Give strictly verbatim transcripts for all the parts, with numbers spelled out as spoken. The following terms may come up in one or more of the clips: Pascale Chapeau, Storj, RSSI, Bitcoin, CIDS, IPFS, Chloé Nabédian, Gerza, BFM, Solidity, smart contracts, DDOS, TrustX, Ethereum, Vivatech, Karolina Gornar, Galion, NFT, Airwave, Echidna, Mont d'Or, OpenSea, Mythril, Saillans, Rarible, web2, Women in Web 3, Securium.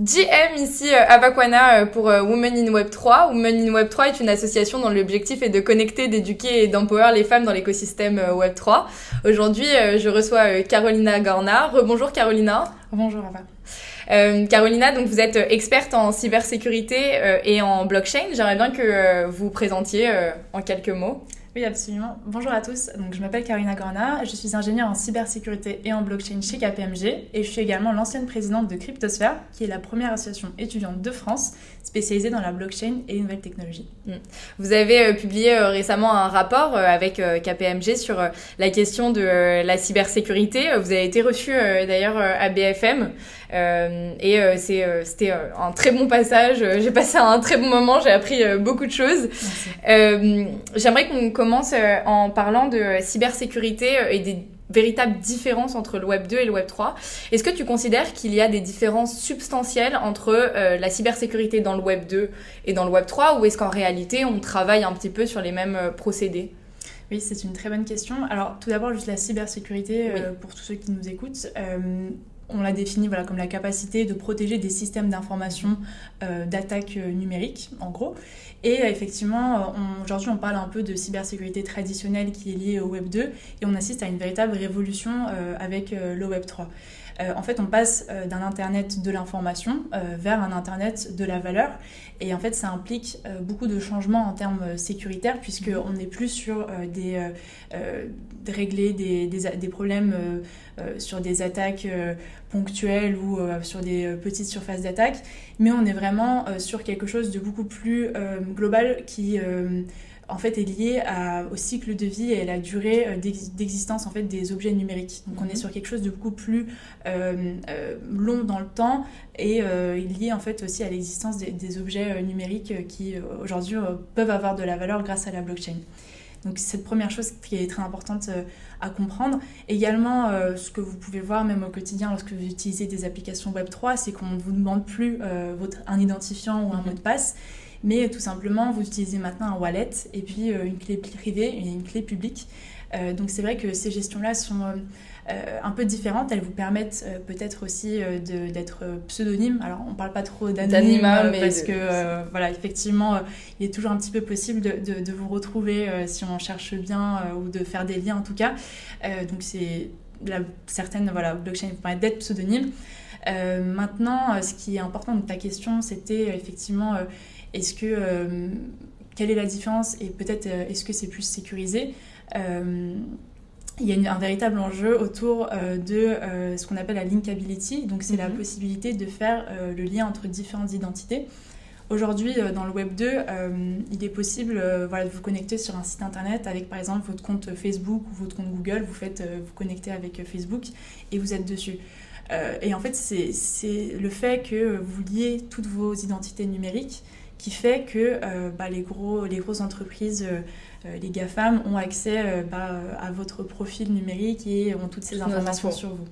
J M ici, Avaquana pour Women in Web trois. Women in Web trois est une association dont l'objectif est de connecter, d'éduquer et d'empower les femmes dans l'écosystème Web trois. Aujourd'hui, je reçois Karolina Gornar. Rebonjour Karolina. Bonjour Ava. Euh, Karolina, donc vous êtes experte en cybersécurité et en blockchain. J'aimerais bien que vous présentiez en quelques mots. Oui, absolument. Bonjour à tous. Donc, je m'appelle Karolina Gornar, je suis ingénieure en cybersécurité et en blockchain chez K P M G et je suis également l'ancienne présidente de Kryptosphere, qui est la première association étudiante de France spécialisée dans la blockchain et les nouvelles technologies. Vous avez publié récemment un rapport avec K P M G sur la question de la cybersécurité. Vous avez été reçu d'ailleurs à B F M et c'était un très bon passage. J'ai passé un très bon moment, j'ai appris beaucoup de choses. J'aimerais qu'on commence en parlant de cybersécurité et des véritables différences entre le Web deux et le Web trois. Est-ce que tu considères qu'il y a des différences substantielles entre euh, la cybersécurité dans le Web deux et dans le Web trois, ou est-ce qu'en réalité on travaille un petit peu sur les mêmes procédés ? Oui, c'est une très bonne question. Alors tout d'abord, juste la cybersécurité, oui. euh, pour tous ceux qui nous écoutent. Euh... On l'a défini voilà, comme la capacité de protéger des systèmes d'information euh, d'attaques euh, numériques, en gros. Et euh, effectivement, aujourd'hui, on parle un peu de cybersécurité traditionnelle qui est liée au Web deux et on assiste à une véritable révolution euh, avec euh, le Web trois. Euh, en fait, on passe euh, d'un Internet de l'information euh, vers un Internet de la valeur. Et en fait, ça implique euh, beaucoup de changements en termes euh, sécuritaires, puisqu'on n'est plus sur euh, des, euh, euh, de régler des, des, des problèmes euh, euh, sur des attaques euh, ponctuelles ou euh, sur des euh, petites surfaces d'attaque, mais on est vraiment euh, sur quelque chose de beaucoup plus euh, global qui... Euh, en fait, est lié à, au cycle de vie et à la durée d'existence en fait, des objets numériques. Donc, on est sur quelque chose de beaucoup plus euh, euh, long dans le temps et euh, lié en fait, aussi à l'existence des, des objets numériques qui, aujourd'hui, euh, peuvent avoir de la valeur grâce à la blockchain. Donc, c'est cette première chose qui est très importante euh, à comprendre. Également, euh, ce que vous pouvez voir même au quotidien lorsque vous utilisez des applications Web trois, c'est qu'on ne vous demande plus euh, votre, un identifiant ou un mm-hmm. mot de passe. Mais tout simplement, vous utilisez maintenant un wallet et puis une clé privée et une clé publique. Euh, donc c'est vrai que ces gestions-là sont euh, un peu différentes. Elles vous permettent euh, peut-être aussi euh, de, d'être pseudonyme. Alors on ne parle pas trop d'anonymat, mais parce de... que euh, voilà, effectivement, euh, il est toujours un petit peu possible de, de, de vous retrouver euh, si on cherche bien euh, ou de faire des liens en tout cas. Euh, donc c'est la, certaines voilà, blockchains vous permettent d'être pseudonyme. Euh, maintenant, euh, ce qui est important de ta question, c'était euh, effectivement... Euh, Est-ce que, euh, quelle est la différence et peut-être euh, est-ce que c'est plus sécurisé ? euh, Il y a une, un véritable enjeu autour euh, de euh, ce qu'on appelle la linkability, donc c'est mm-hmm. la possibilité de faire euh, le lien entre différentes identités. Aujourd'hui, euh, dans le Web deux, euh, il est possible euh, voilà, de vous connecter sur un site internet avec par exemple votre compte Facebook ou votre compte Google, vous faites euh, vous connecter avec euh, Facebook et vous êtes dessus. Euh, et en fait, c'est, c'est le fait que vous liez toutes vos identités numériques qui fait que euh, bah, les, gros, les grosses entreprises, euh, les GAFAM, ont accès euh, bah, à votre profil numérique et ont toutes ces toutes informations sur vous.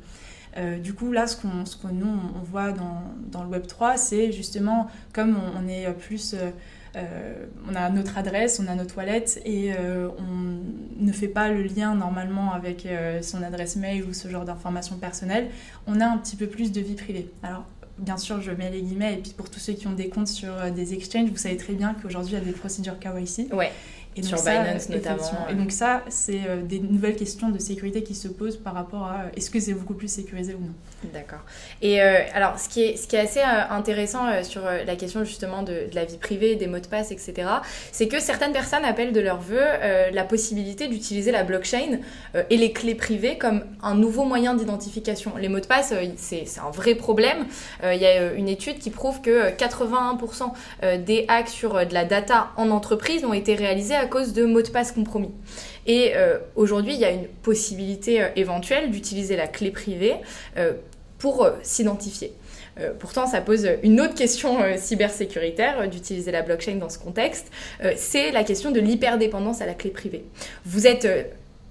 Euh, du coup, là, ce qu'on, ce que nous, on voit dans, dans le Web trois, c'est justement, comme on, on est plus... Euh, euh, on a notre adresse, on a notre wallet et euh, on ne fait pas le lien normalement avec euh, son adresse mail ou ce genre d'informations personnelles. On a un petit peu plus de vie privée. Alors, bien sûr, je mets les guillemets, et puis pour tous ceux qui ont des comptes sur des exchanges, vous savez très bien qu'aujourd'hui, il y a des procédures K Y C. Ouais, et sur ça, Binance notamment. Et donc ça, c'est des nouvelles questions de sécurité qui se posent par rapport à est-ce que c'est beaucoup plus sécurisé ou non. D'accord. Et euh, alors, ce qui est, ce qui est assez intéressant euh, sur la question justement de, de la vie privée, des mots de passe, et cetera, c'est que certaines personnes appellent de leur vœu euh, la possibilité d'utiliser la blockchain euh, et les clés privées comme un nouveau moyen d'identification. Les mots de passe, euh, c'est, c'est un vrai problème. Euh, Il y a une étude qui prouve que quatre-vingt-un pour cent des hacks sur de la data en entreprise ont été réalisés à cause de mots de passe compromis. Et euh, aujourd'hui, il y a une possibilité éventuelle d'utiliser la clé privée euh, pour euh, s'identifier. Euh, pourtant, ça pose une autre question euh, cybersécuritaire euh, d'utiliser la blockchain dans ce contexte. Euh, c'est la question de l'hyperdépendance à la clé privée. Vous êtes... Euh,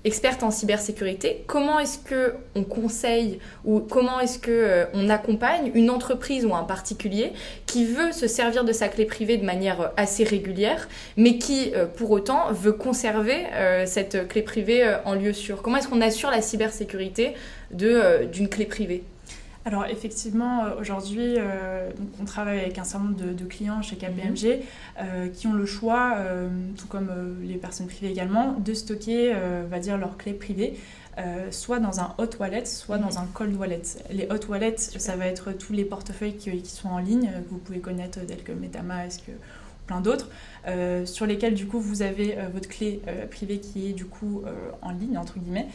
experte en cybersécurité, comment est-ce qu'on conseille ou comment est-ce qu'on accompagne une entreprise ou un particulier qui veut se servir de sa clé privée de manière assez régulière, mais qui, pour autant, veut conserver cette clé privée en lieu sûr ? Comment est-ce qu'on assure la cybersécurité de, d'une clé privée ? Alors effectivement, aujourd'hui, euh, on travaille avec un certain nombre de, de clients chez K P M G euh, qui ont le choix, euh, tout comme euh, les personnes privées également, de stocker euh, va dire, leurs clés privées, euh, soit dans un hot wallet, soit mm-hmm. dans un cold wallet. Les hot wallets, Super. ça va être tous les portefeuilles qui, qui sont en ligne, que vous pouvez connaître, tels que Metamask, plein d'autres, euh, sur lesquels du coup vous avez euh, votre clé euh, privée qui est du coup euh, en ligne, entre guillemets.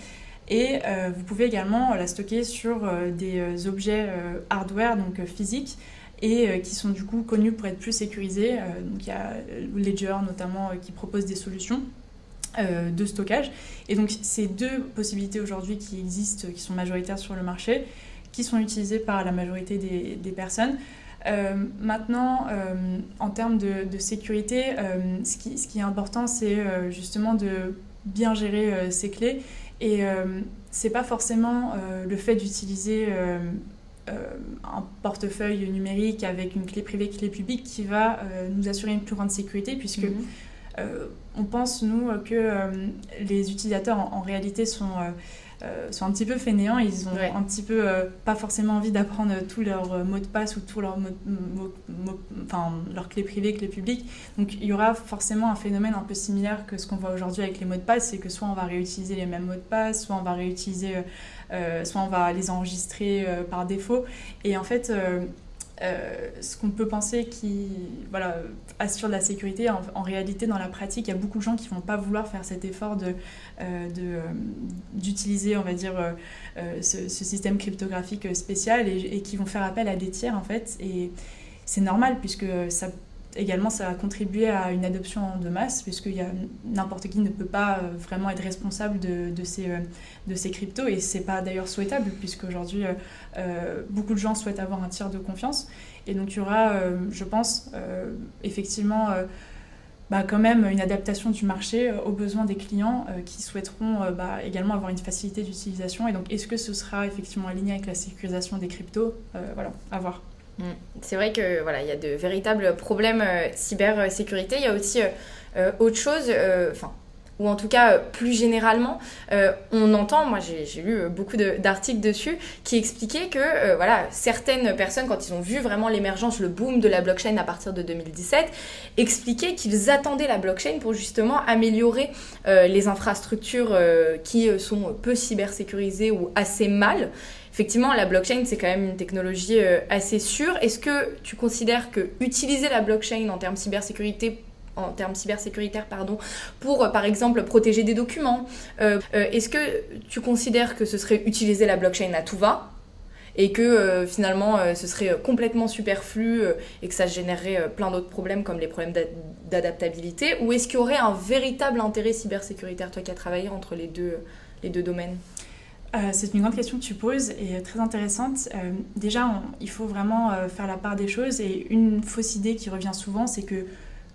Et euh, vous pouvez également la stocker sur euh, des euh, objets euh, hardware, donc euh, physiques, et euh, qui sont du coup connus pour être plus sécurisés. Euh, donc il y a Ledger notamment euh, qui propose des solutions euh, de stockage. Et donc ces deux possibilités aujourd'hui qui existent, qui sont majoritaires sur le marché, qui sont utilisées par la majorité des, des personnes. Euh, maintenant, euh, en termes de, de sécurité, euh, ce, qui, ce qui est important, c'est euh, justement de bien gérer euh, ces clés. Et euh, c'est pas forcément euh, le fait d'utiliser euh, euh, un portefeuille numérique avec une clé privée, clé publique qui va euh, nous assurer une plus grande sécurité, puisque mm-hmm. euh, on pense, nous, que euh, les utilisateurs en, en réalité sont, euh, euh, sont un petit peu fainéants, ils ont ouais. un petit peu euh, pas forcément envie d'apprendre tous leurs mots de passe ou tous leurs mo- mo- mo- enfin, leur clé privée, clé publique. Donc il y aura forcément un phénomène un peu similaire que ce qu'on voit aujourd'hui avec les mots de passe, c'est que soit on va réutiliser les mêmes mots de passe, soit on va réutiliser, euh, soit on va les enregistrer euh, par défaut. Et en fait, euh, Euh, ce qu'on peut penser qui voilà, assure de la sécurité, en, en réalité, dans la pratique, il y a beaucoup de gens qui ne vont pas vouloir faire cet effort de, euh, de, d'utiliser, on va dire, euh, ce, ce système cryptographique spécial et, et qui vont faire appel à des tiers, en fait. Et c'est normal, puisque ça, également, ça a contribué à une adoption de masse, puisque y a, n'importe qui ne peut pas vraiment être responsable de, de, ces, de ces cryptos, et c'est pas d'ailleurs souhaitable, puisqu'aujourd'hui, euh, beaucoup de gens souhaitent avoir un tiers de confiance. Et donc, il y aura, euh, je pense, euh, effectivement, euh, bah, quand même une adaptation du marché aux besoins des clients euh, qui souhaiteront euh, bah, également avoir une facilité d'utilisation. Et donc, est-ce que ce sera effectivement aligné avec la sécurisation des cryptos ? euh, Voilà, à voir. C'est vrai que voilà, il y a de véritables problèmes euh, cybersécurité. Il y a aussi euh, euh, autre chose, euh, enfin, ou en tout cas euh, plus généralement, euh, on entend, moi j'ai, j'ai lu beaucoup de, d'articles dessus qui expliquaient que euh, voilà, certaines personnes, quand ils ont vu vraiment l'émergence, le boom de la blockchain à partir de deux mille dix-sept, expliquaient qu'ils attendaient la blockchain pour justement améliorer euh, les infrastructures euh, qui sont peu cybersécurisées ou assez mal. Effectivement, la blockchain, c'est quand même une technologie assez sûre. Est-ce que tu considères que utiliser la blockchain en termes cybersécurité, en termes cybersécuritaires, pardon, pour par exemple protéger des documents, euh, est-ce que tu considères que ce serait utiliser la blockchain à tout va et que euh, finalement euh, ce serait complètement superflu euh, et que ça générerait euh, plein d'autres problèmes comme les problèmes d'a- d'adaptabilité, ou est-ce qu'il y aurait un véritable intérêt cybersécuritaire, toi qui as travaillé entre les deux, les deux domaines ? Euh, c'est une grande question que tu poses et très intéressante. Euh, déjà, on, il faut vraiment euh, faire la part des choses, et une fausse idée qui revient souvent, c'est que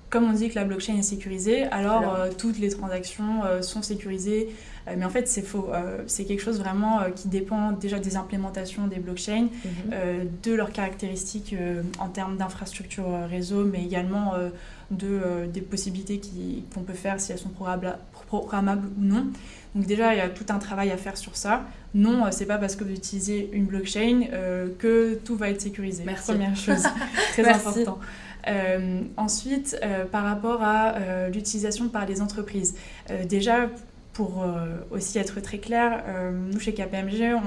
comme on dit que la blockchain est sécurisée, alors, alors... Euh, toutes les transactions euh, sont sécurisées, euh, mais en fait c'est faux. Euh, c'est quelque chose vraiment euh, qui dépend déjà des implémentations des blockchains, mm-hmm. euh, de leurs caractéristiques euh, en termes d'infrastructure euh, réseau, mais également euh, de, euh, des possibilités qui, qu'on peut faire, si elles sont programma- programmables ou non. Donc déjà, il y a tout un travail à faire sur ça. Non, c'est pas parce que vous utilisez une blockchain euh, que tout va être sécurisé. Merci. Première chose, très Merci. important. Euh, ensuite, euh, par rapport à euh, l'utilisation par les entreprises. Euh, déjà, pour euh, aussi être très clair, euh, nous chez K P M G, on,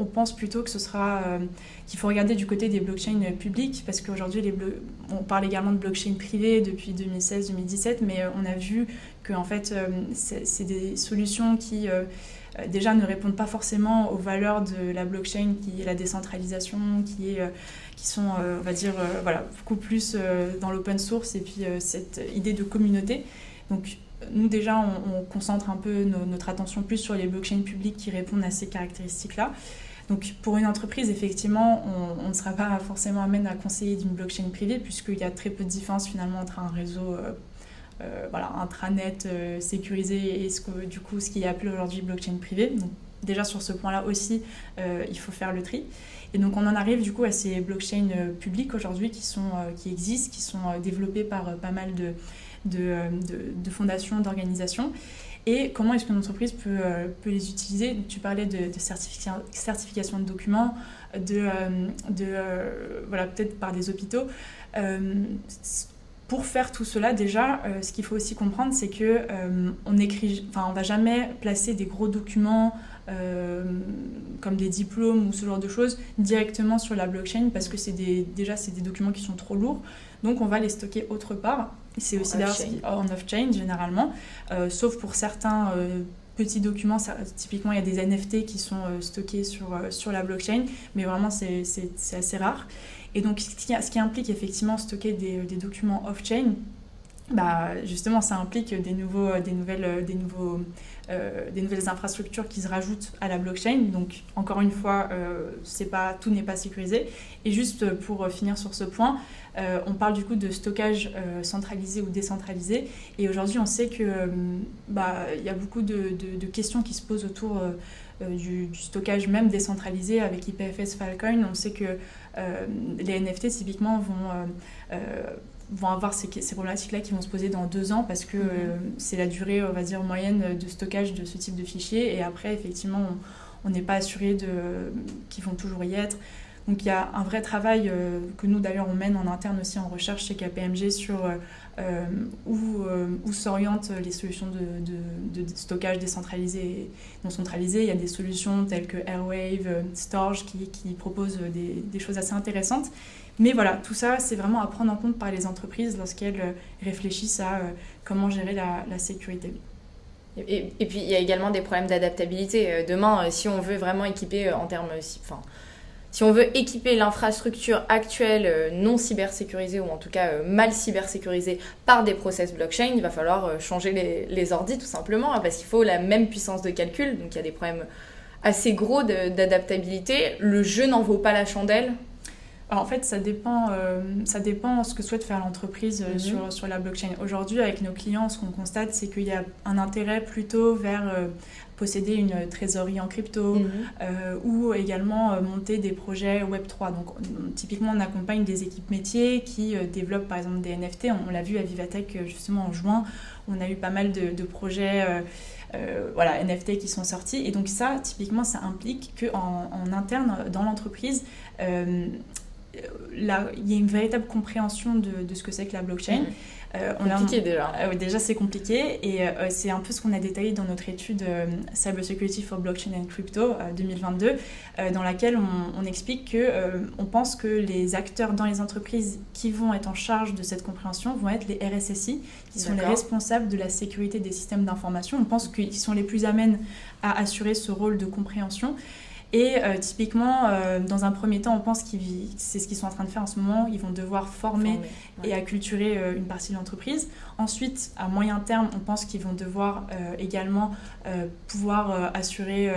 on pense plutôt que ce sera euh, qu'il faut regarder du côté des blockchains publiques, parce qu'aujourd'hui, les blo- on parle également de blockchain privée depuis deux mille seize deux mille dix-sept, mais euh, on a vu que en fait, euh, c'est, c'est des solutions qui euh, déjà ne répondent pas forcément aux valeurs de la blockchain, qui est la décentralisation, qui est euh, qui sont, euh, on va dire, euh, voilà, beaucoup plus euh, dans l'open source, et puis euh, cette idée de communauté. Donc nous, déjà, on, on concentre un peu no, notre attention plus sur les blockchains publiques qui répondent à ces caractéristiques-là. Donc pour une entreprise, effectivement, on, on ne sera pas forcément amené à conseiller d'une blockchain privée, puisqu'il y a très peu de différence finalement entre un réseau euh, euh, voilà, intranet euh, sécurisé et ce que, du coup, ce qui est appelé aujourd'hui blockchain privée. Donc déjà sur ce point-là aussi, euh, il faut faire le tri. Et donc on en arrive du coup à ces blockchains euh, publiques aujourd'hui qui, sont, euh, qui existent, qui sont euh, développées par euh, pas mal de, de, de, de fondations, d'organisations. et comment est-ce qu'une entreprise peut, euh, peut les utiliser. Tu parlais de, de certifi certification de documents, de, euh, de euh, voilà, peut-être par des hôpitaux. Euh, Pour faire tout cela, déjà, euh, ce qu'il faut aussi comprendre, c'est que euh, on écrit, enfin, on va jamais placer des gros documents euh, comme des diplômes ou ce genre de choses directement sur la blockchain parce que c'est des, déjà c'est des documents qui sont trop lourds. Donc on va les stocker autre part. C'est aussi d'ailleurs en off-chain généralement, euh, sauf pour certains euh, petits documents. Ça, typiquement, il y a des N F T qui sont euh, stockés sur euh, sur la blockchain, mais vraiment c'est c'est assez rare. Et donc, ce qui, ce qui implique effectivement stocker des, des documents off-chain, bah, justement, ça implique des, nouveaux, des, nouvelles, des, nouveaux, euh, des nouvelles infrastructures qui se rajoutent à la blockchain. Donc, encore une fois, euh, c'est pas, tout n'est pas sécurisé. Et juste pour finir sur ce point, euh, on parle du coup de stockage euh, centralisé ou décentralisé. Et aujourd'hui, on sait qu'il euh, bah, y a beaucoup de, de, de questions qui se posent autour euh, Du, du stockage même décentralisé avec I P F S, Filecoin. On sait que euh, les N F T typiquement vont, euh, vont avoir ces, ces problématiques-là qui vont se poser dans deux ans parce que mm-hmm. euh, c'est la durée, on va dire, moyenne de stockage de ce type de fichiers. Et après, effectivement, on n'est pas assuré qu'ils vont toujours y être. Donc il y a un vrai travail euh, que nous d'ailleurs on mène en interne aussi en recherche chez K P M G sur euh, où, euh, où s'orientent les solutions de, de, de stockage décentralisé et non centralisé. Il y a des solutions telles que Airwave, Storj qui, qui proposent des, des choses assez intéressantes. Mais voilà, tout ça c'est vraiment à prendre en compte par les entreprises lorsqu'elles réfléchissent à euh, comment gérer la, la sécurité. Et, et puis il y a également des problèmes d'adaptabilité. Demain, si on veut vraiment équiper en termes... Enfin, si on veut équiper l'infrastructure actuelle non cybersécurisée ou en tout cas mal cybersécurisée par des process blockchain, il va falloir changer les, les ordis tout simplement parce qu'il faut la même puissance de calcul. Donc il y a des problèmes assez gros d'adaptabilité. Le jeu n'en vaut pas la chandelle. Alors en fait, ça dépend, euh, ça dépend de ce que souhaite faire l'entreprise euh, mmh. sur, sur la blockchain. Aujourd'hui, avec nos clients, ce qu'on constate, c'est qu'il y a un intérêt plutôt vers euh, posséder une trésorerie en crypto mmh. euh, ou également euh, monter des projets web trois. Donc, on, typiquement, on accompagne des équipes métiers qui euh, développent par exemple des N F T. On, on l'a vu à Vivatech justement en juin. On a eu pas mal de, de projets euh, euh, voilà, N F T qui sont sortis. Et donc ça, typiquement, ça implique qu'en en interne, dans l'entreprise, euh, Là, il y a une véritable compréhension de, de ce que c'est que la blockchain. Mmh. Euh, on compliqué a, déjà. Euh, déjà, c'est compliqué et euh, c'est un peu ce qu'on a détaillé dans notre étude euh, Cyber Security for Blockchain and Crypto euh, deux mille vingt-deux, euh, dans laquelle on, on explique que euh, on pense que les acteurs dans les entreprises qui vont être en charge de cette compréhension vont être les R S S I, qui sont les responsables de la sécurité des systèmes d'information. On pense qu'ils sont les plus amènes à assurer ce rôle de compréhension. Et euh, typiquement, euh, dans un premier temps, on pense que c'est ce qu'ils sont en train de faire en ce moment. Ils vont devoir former, former ouais. et acculturer euh, une partie de l'entreprise. Ensuite, à moyen terme, on pense qu'ils vont devoir euh, également euh, pouvoir euh, assurer, euh,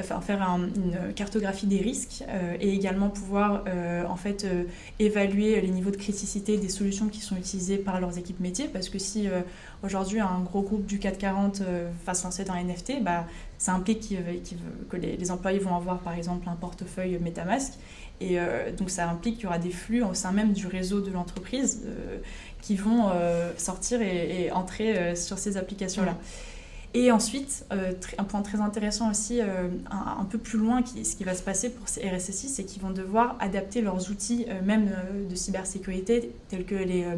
enfin, faire un, une cartographie des risques euh, et également pouvoir euh, en fait, euh, évaluer les niveaux de criticité des solutions qui sont utilisées par leurs équipes métiers. Parce que si euh, aujourd'hui, un gros groupe du CAC quarante euh, va se lancer dans les N F T, bah, ça implique qu'il, qu'il, que les, les employés vont avoir, par exemple, un portefeuille Metamask. Et euh, donc, ça implique qu'il y aura des flux au sein même du réseau de l'entreprise euh, qui vont euh, sortir et, et entrer euh, sur ces applications-là. Mmh. Et ensuite, euh, un point très intéressant aussi, euh, un, un peu plus loin, qui, ce qui va se passer pour ces R S S I, c'est qu'ils vont devoir adapter leurs outils, euh, même euh, de cybersécurité, tels que les euh,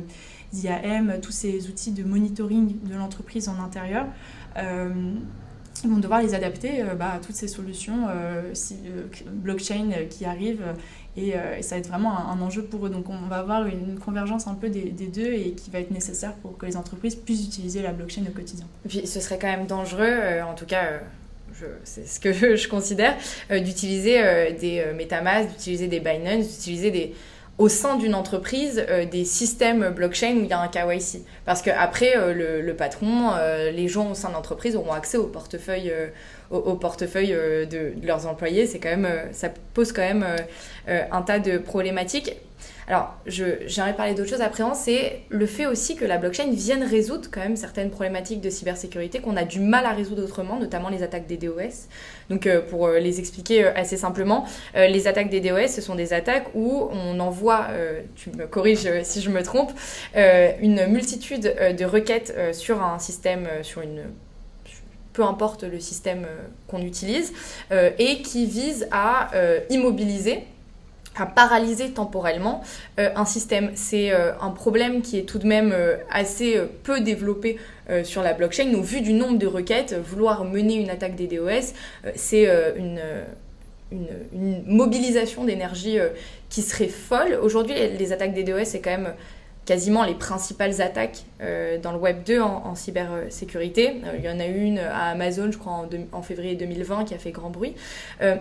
I A M, tous ces outils de monitoring de l'entreprise en intérieur, euh, ils vont devoir les adapter euh, bah, à toutes ces solutions euh, si, euh, blockchain euh, qui arrivent et, euh, et ça va être vraiment un, un enjeu pour eux. Donc on va avoir une, une convergence un peu des, des deux et qui va être nécessaire pour que les entreprises puissent utiliser la blockchain au quotidien. Et puis ce serait quand même dangereux, euh, en tout cas euh, c'est ce que je, je considère, euh, d'utiliser euh, des euh, Metamask, d'utiliser des Binance, d'utiliser des... au sein d'une entreprise, euh, des systèmes blockchain où il y a un K Y C. Parce qu'après, euh, le, le patron, euh, les gens au sein de l'entreprise auront accès au portefeuille, euh, au, au portefeuille euh, de, de leurs employés. C'est quand même, euh, ça pose quand même euh, euh, un tas de problématiques. Alors, j'aimerais parler d'autre chose après, c'est le fait aussi que la blockchain vienne résoudre quand même certaines problématiques de cybersécurité qu'on a du mal à résoudre autrement, notamment les attaques des D D O S. Donc, euh, pour les expliquer assez simplement, euh, les attaques des D D O S, ce sont des attaques où on envoie, euh, tu me corriges si je me trompe, euh, une multitude de requêtes euh, sur un système, euh, sur une... peu importe le système qu'on utilise, euh, et qui vise à euh, immobiliser, à paralyser temporellement euh, un système. C'est euh, un problème qui est tout de même euh, assez euh, peu développé euh, sur la blockchain. Au vu du nombre de requêtes, vouloir mener une attaque des D D O S, euh, c'est euh, une... Euh, Une, une mobilisation d'énergie euh, qui serait folle. Aujourd'hui, les, les attaques D D o S, c'est quand même quasiment les principales attaques euh, dans le web deux en, en cybersécurité. Euh, il y en a eu une à Amazon, je crois, en, de, en février deux mille vingt, qui a fait grand bruit. Euh,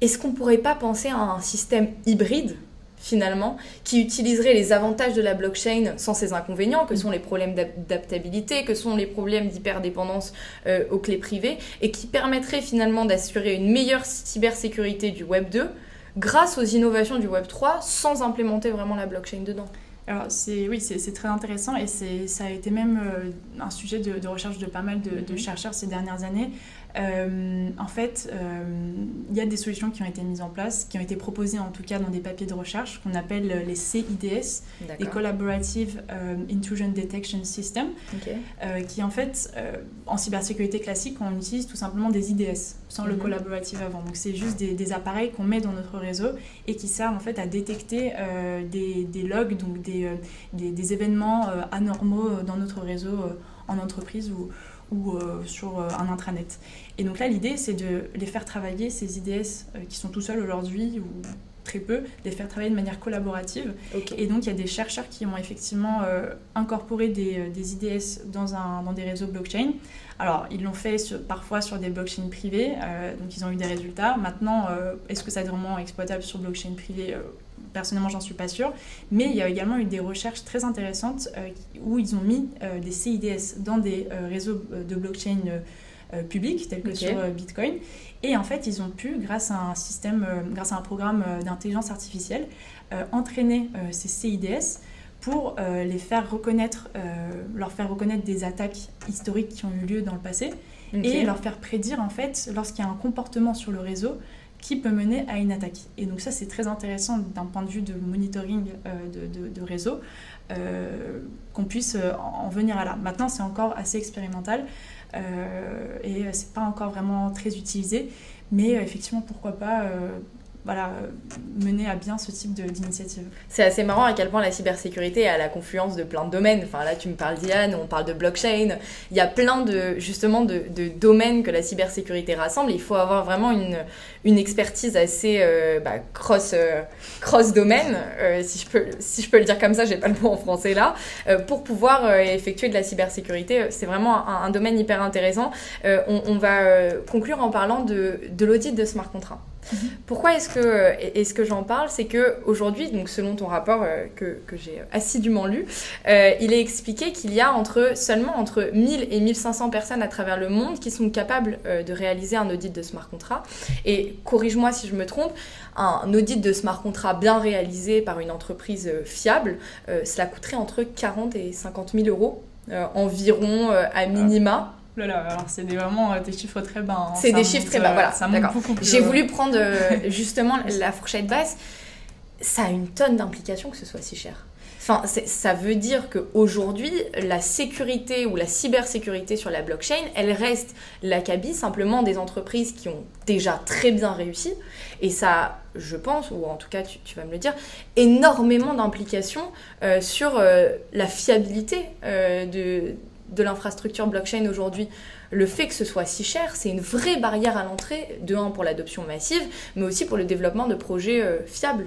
Est-ce qu'on ne pourrait pas penser à un système hybride, finalement, qui utiliserait les avantages de la blockchain sans ses inconvénients, que sont les problèmes d'adaptabilité, que sont les problèmes d'hyperdépendance euh, aux clés privées, et qui permettrait finalement d'assurer une meilleure cybersécurité du web deux grâce aux innovations du web trois sans implémenter vraiment la blockchain dedans? Alors c'est, oui, c'est très intéressant, et ça a été même euh, un sujet de, de recherche de pas mal de, de chercheurs ces dernières années. Euh, en fait, il euh, y a des solutions qui ont été mises en place, qui ont été proposées en tout cas dans des papiers de recherche qu'on appelle les C I D S, les Collaborative euh, Intrusion Detection System, okay. euh, qui en fait, euh, en cybersécurité classique, on utilise tout simplement des I D S, sans mm-hmm. le collaboratif avant. Donc c'est juste des, des appareils qu'on met dans notre réseau et qui servent en fait à détecter euh, des, des logs, donc des Des, des, des événements euh, anormaux euh, dans notre réseau euh, en entreprise ou, ou euh, sur euh, un intranet. Et donc là, l'idée, c'est de les faire travailler, ces I D S euh, qui sont tout seuls aujourd'hui ou très peu, de les faire travailler de manière collaborative. Okay. Et donc, il y a des chercheurs qui ont effectivement euh, incorporé des, des I D S dans, un, dans des réseaux blockchain. Alors, ils l'ont fait sur, parfois sur des blockchains privées, euh, donc ils ont eu des résultats. Maintenant, euh, est-ce que ça est vraiment exploitable sur blockchain privée ? Personnellement, j'en suis pas sûre, mais il y a également eu des recherches très intéressantes euh, où ils ont mis euh, des C I D S dans des euh, réseaux de blockchain euh, publics, tels que okay. sur euh, Bitcoin, et en fait, ils ont pu, grâce à un système, euh, grâce à un programme euh, d'intelligence artificielle, euh, entraîner euh, ces C I D S pour euh, les faire reconnaître, euh, leur faire reconnaître des attaques historiques qui ont eu lieu dans le passé, okay. et leur faire prédire en fait lorsqu'il y a un comportement sur le réseau qui peut mener à une attaque. Et donc ça, c'est très intéressant d'un point de vue de monitoring euh, de, de, de réseau, euh, qu'on puisse euh, en venir à là. Maintenant, c'est encore assez expérimental euh, et c'est pas encore vraiment très utilisé, mais euh, effectivement, pourquoi pas euh, voilà, mener à bien ce type d'initiative. C'est assez marrant à quel point la cybersécurité est à la confluence de plein de domaines. Enfin, là, tu me parles d'I A, on parle de blockchain. Il y a plein de, justement, de, de domaines que la cybersécurité rassemble. Il faut avoir vraiment une, une expertise assez euh, bah, cross, euh, cross domaine, euh, si, je peux, si je peux le dire comme ça, j'ai pas le mot en français là, euh, pour pouvoir euh, effectuer de la cybersécurité. C'est vraiment un, un domaine hyper intéressant. Euh, on, on va euh, conclure en parlant de, de l'audit de smart contracts. Pourquoi est-ce que, est-ce que j'en parle? C'est qu'aujourd'hui, selon ton rapport euh, que, que j'ai assidûment lu, euh, il est expliqué qu'il y a entre, seulement entre mille et mille cinq cents personnes à travers le monde qui sont capables euh, de réaliser un audit de smart contract. Et corrige-moi si je me trompe, un audit de smart contract bien réalisé par une entreprise euh, fiable, euh, cela coûterait entre quarante et cinquante mille euros euh, environ euh, à minima. Là là, alors c'est vraiment des chiffres très bas. Hein. C'est des chiffres très bas, voilà. Ça monte beaucoup plus. J'ai voulu prendre euh, justement la fourchette basse. Ça a une tonne d'implications que ce soit si cher. Enfin, ça veut dire qu'aujourd'hui, la sécurité ou la cybersécurité sur la blockchain, elle reste l'acabit simplement des entreprises qui ont déjà très bien réussi. Et ça, je pense, ou en tout cas, tu, tu vas me le dire, énormément d'implications euh, sur euh, la fiabilité euh, de... de l'infrastructure blockchain aujourd'hui. Le fait que ce soit si cher, c'est une vraie barrière à l'entrée, de un pour l'adoption massive, mais aussi pour le développement de projets euh, fiables.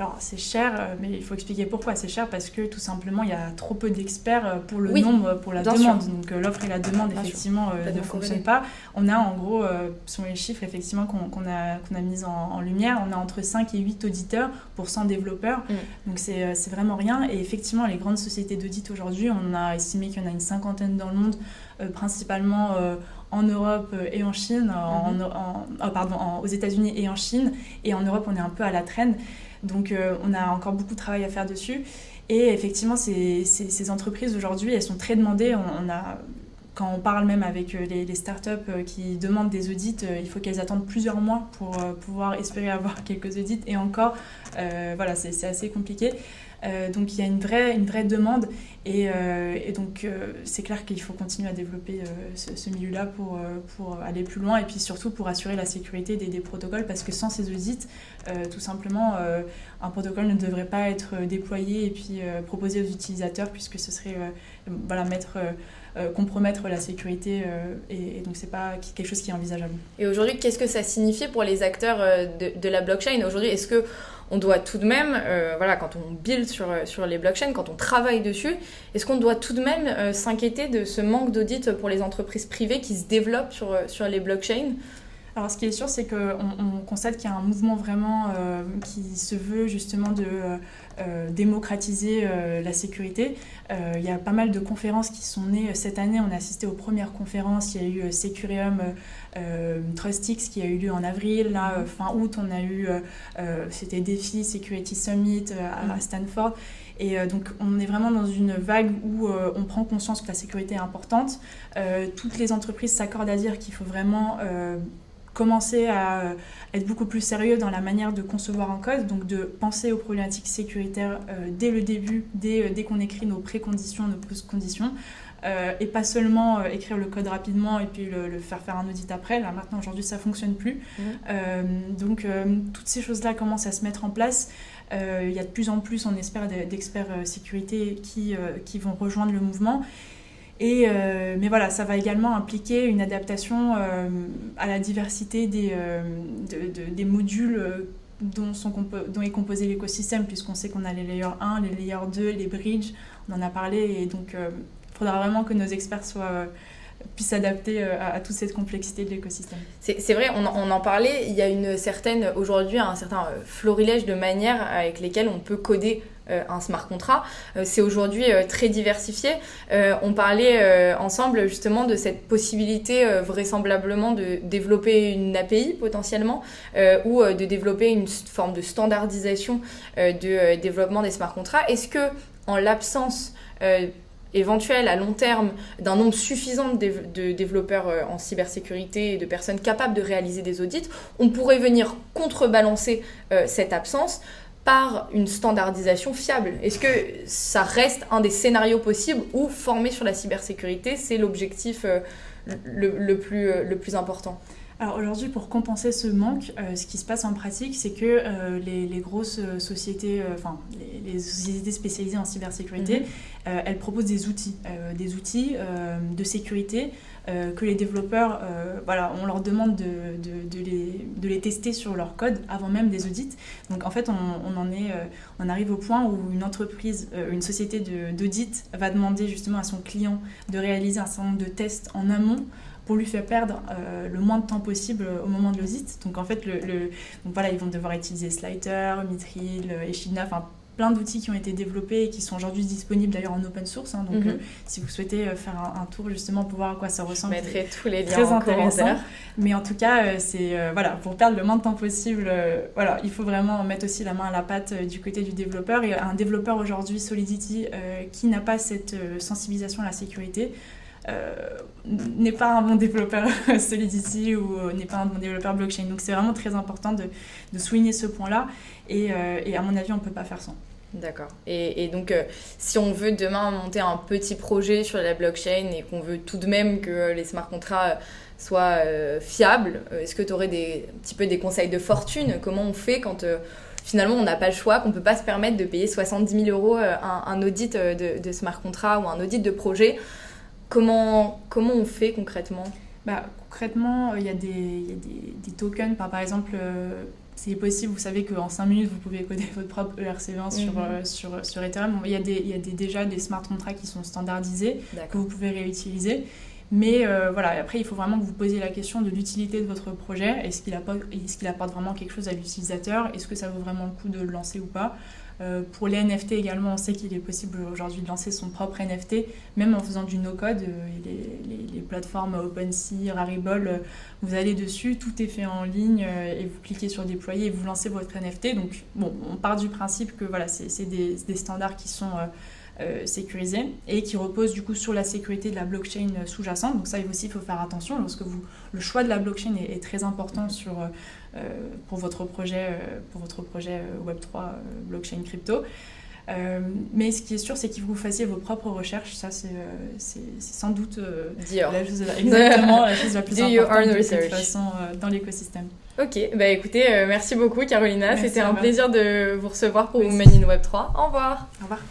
Alors c'est cher, mais il faut expliquer pourquoi c'est cher, parce que tout simplement il y a trop peu d'experts pour le oui, nombre, pour la demande. Sûr. Donc l'offre et la demande bien effectivement euh, ne fonctionnent pas. On a en gros, euh, selon les chiffres effectivement qu'on qu'on a, qu'on a mis en, en lumière, on a entre cinq et huit auditeurs pour cent développeurs, mm. donc c'est c'est vraiment rien. Et effectivement les grandes sociétés d'audit aujourd'hui, on a estimé qu'il y en a une cinquantaine dans le monde, euh, principalement euh, en Europe et en Chine, mm-hmm. en, en, oh, pardon, en, aux États-Unis et en Chine, et en Europe on est un peu à la traîne. Donc euh, on a encore beaucoup de travail à faire dessus. Et effectivement, ces, ces, ces entreprises aujourd'hui, elles sont très demandées. On, on a, quand on parle même avec les, les startups qui demandent des audits, il faut qu'elles attendent plusieurs mois pour pouvoir espérer avoir quelques audits. Et encore, euh, voilà, c'est assez compliqué. Euh, donc il y a une vraie, une vraie demande et, euh, et donc euh, c'est clair qu'il faut continuer à développer euh, ce, ce milieu-là pour, euh, pour aller plus loin et puis surtout pour assurer la sécurité des, des protocoles, parce que sans ces audits, euh, tout simplement, euh, un protocole ne devrait pas être déployé et puis euh, proposé aux utilisateurs, puisque ce serait euh, voilà, mettre... Euh, Euh, compromettre la sécurité euh, et, et donc c'est pas quelque chose qui est envisageable. Et aujourd'hui, qu'est-ce que ça signifiait pour les acteurs euh, de, de la blockchain aujourd'hui? Est-ce que on doit tout de même, euh, voilà, quand on build sur, sur les blockchains, quand on travaille dessus, est-ce qu'on doit tout de même euh, s'inquiéter de ce manque d'audit pour les entreprises privées qui se développent sur, sur les blockchains? Alors ce qui est sûr, c'est qu'on on constate qu'il y a un mouvement vraiment euh, qui se veut justement de euh, démocratiser euh, la sécurité. Euh, il y a pas mal de conférences qui sont nées cette année. On a assisté aux premières conférences. Il y a eu euh, Securium, euh, TrustX qui a eu lieu en avril. Là, euh, fin août, on a eu, euh, c'était DeFi Security Summit euh, à Stanford. Et donc, on est vraiment dans une vague où euh, on prend conscience que la sécurité est importante. Euh, toutes les entreprises s'accordent à dire qu'il faut vraiment euh, commencer à être beaucoup plus sérieux dans la manière de concevoir un code, donc de penser aux problématiques sécuritaires euh, dès le début, dès, dès qu'on écrit nos préconditions, nos post-conditions. Euh, et pas seulement euh, écrire le code rapidement et puis le, le faire faire un audit après. Là, maintenant, aujourd'hui, ça ne fonctionne plus. Mmh. Euh, donc, euh, toutes ces choses-là commencent à se mettre en place. Euh, il y a de plus en plus, on espère, d'experts euh, sécurité qui, euh, qui vont rejoindre le mouvement. Et, euh, mais voilà, ça va également impliquer une adaptation euh, à la diversité des, euh, de, de, des modules euh, Dont, sont dont est composé l'écosystème, puisqu'on sait qu'on a les layers un, les layers deux, les bridges, on en a parlé, et donc il euh, faudra vraiment que nos experts soient, euh, puissent s'adapter euh, à, à toute cette complexité de l'écosystème. C'est vrai, on, on en parlait, il y a une certaine, aujourd'hui un certain euh, florilège de manières avec lesquelles on peut coder Euh, un smart contract. Euh, c'est aujourd'hui euh, très diversifié. Euh, on parlait euh, ensemble justement de cette possibilité euh, vraisemblablement de développer une A P I potentiellement euh, ou euh, de développer une forme de standardisation euh, de euh, développement des smart contracts. Est-ce que, en l'absence euh, éventuel à long terme d'un nombre suffisant de, de développeurs en cybersécurité et de personnes capables de réaliser des audits, on pourrait venir contrebalancer euh, cette absence par une standardisation fiable? Est-ce que ça reste un des scénarios possibles où former sur la cybersécurité, c'est l'objectif euh, le, le, plus, euh, le plus important? Alors aujourd'hui, pour compenser ce manque, euh, ce qui se passe en pratique, c'est que euh, les, les grosses sociétés, enfin euh, les, les sociétés spécialisées en cybersécurité, mmh. euh, elles proposent des outils, euh, des outils euh, de sécurité euh, que les développeurs, euh, voilà, on leur demande de, de, de, les, de les tester sur leur code avant même des audits. Donc en fait, on, on en est, euh, on arrive au point où une entreprise, euh, une société d'audit va demander justement à son client de réaliser un certain nombre de tests en amont, pour lui faire perdre euh, le moins de temps possible au moment de l'audit. Donc en fait, le, le, donc voilà, ils vont devoir utiliser Slither, Mythril, Echidna, enfin plein d'outils qui ont été développés et qui sont aujourd'hui disponibles d'ailleurs en open source. Hein, donc mm-hmm. euh, si vous souhaitez faire un, un tour justement pour voir à quoi ça ressemble, je mettrai tous les liens très intéressant. Commentaire. Mais en tout cas, euh, c'est euh, voilà, pour perdre le moins de temps possible. Euh, voilà, il faut vraiment mettre aussi la main à la pâte euh, du côté du développeur. Et un développeur aujourd'hui, Solidity, euh, qui n'a pas cette euh, sensibilisation à la sécurité, Euh, n'est pas un bon développeur Solidity ou euh, n'est pas un bon développeur blockchain. Donc c'est vraiment très important de, de souligner ce point-là et, euh, et à mon avis on ne peut pas faire sans. D'accord. Et, et donc euh, si on veut demain monter un petit projet sur la blockchain et qu'on veut tout de même que les smart contracts soient euh, fiables, est-ce que tu aurais des, un petit peu des conseils de fortune? Comment on fait quand euh, finalement on n'a pas le choix, qu'on ne peut pas se permettre de payer soixante-dix mille euros euh, un, un audit de, de smart contract ou un audit de projet? Comment, comment on fait concrètement? Bah, concrètement, il euh, y a des, y a des, des tokens. Par, par exemple, euh, c'est possible, vous savez qu'en cinq minutes, vous pouvez coder votre propre E R C vingt mm-hmm. sur, euh, sur, sur Ethereum. Il y a, des, y a des, déjà des smart contracts qui sont standardisés, que vous pouvez réutiliser. Mais euh, voilà, après, il faut vraiment que vous posiez la question de l'utilité de votre projet. Est-ce qu'il apporte, est-ce qu'il apporte vraiment quelque chose à l'utilisateur? Est-ce que ça vaut vraiment le coup de le lancer ou pas? Euh, pour les N F T également, on sait qu'il est possible aujourd'hui de lancer son propre N F T, même en faisant du no-code. Euh, les, les, les plateformes OpenSea, Rarible, euh, vous allez dessus, tout est fait en ligne euh, et vous cliquez sur déployer et vous lancez votre N F T. Donc, bon, on part du principe que voilà, c'est, c'est des, des standards qui sont euh, euh, sécurisés et qui reposent du coup sur la sécurité de la blockchain sous-jacente. Donc ça aussi, il faut faire attention lorsque vous, le choix de la blockchain est, est très important sur euh, Euh, pour votre projet, euh, pour votre projet euh, web trois euh, blockchain crypto. Euh, mais ce qui est sûr, c'est qu'il faut que vous fassiez vos propres recherches. Ça, c'est euh, sans doute euh, la chose, exactement, la chose la plus importante de toute façon euh, dans l'écosystème. Ok, bah écoutez, euh, merci beaucoup Karolina. C'était un plaisir de vous recevoir pour Women in Web trois. Au revoir. Au revoir.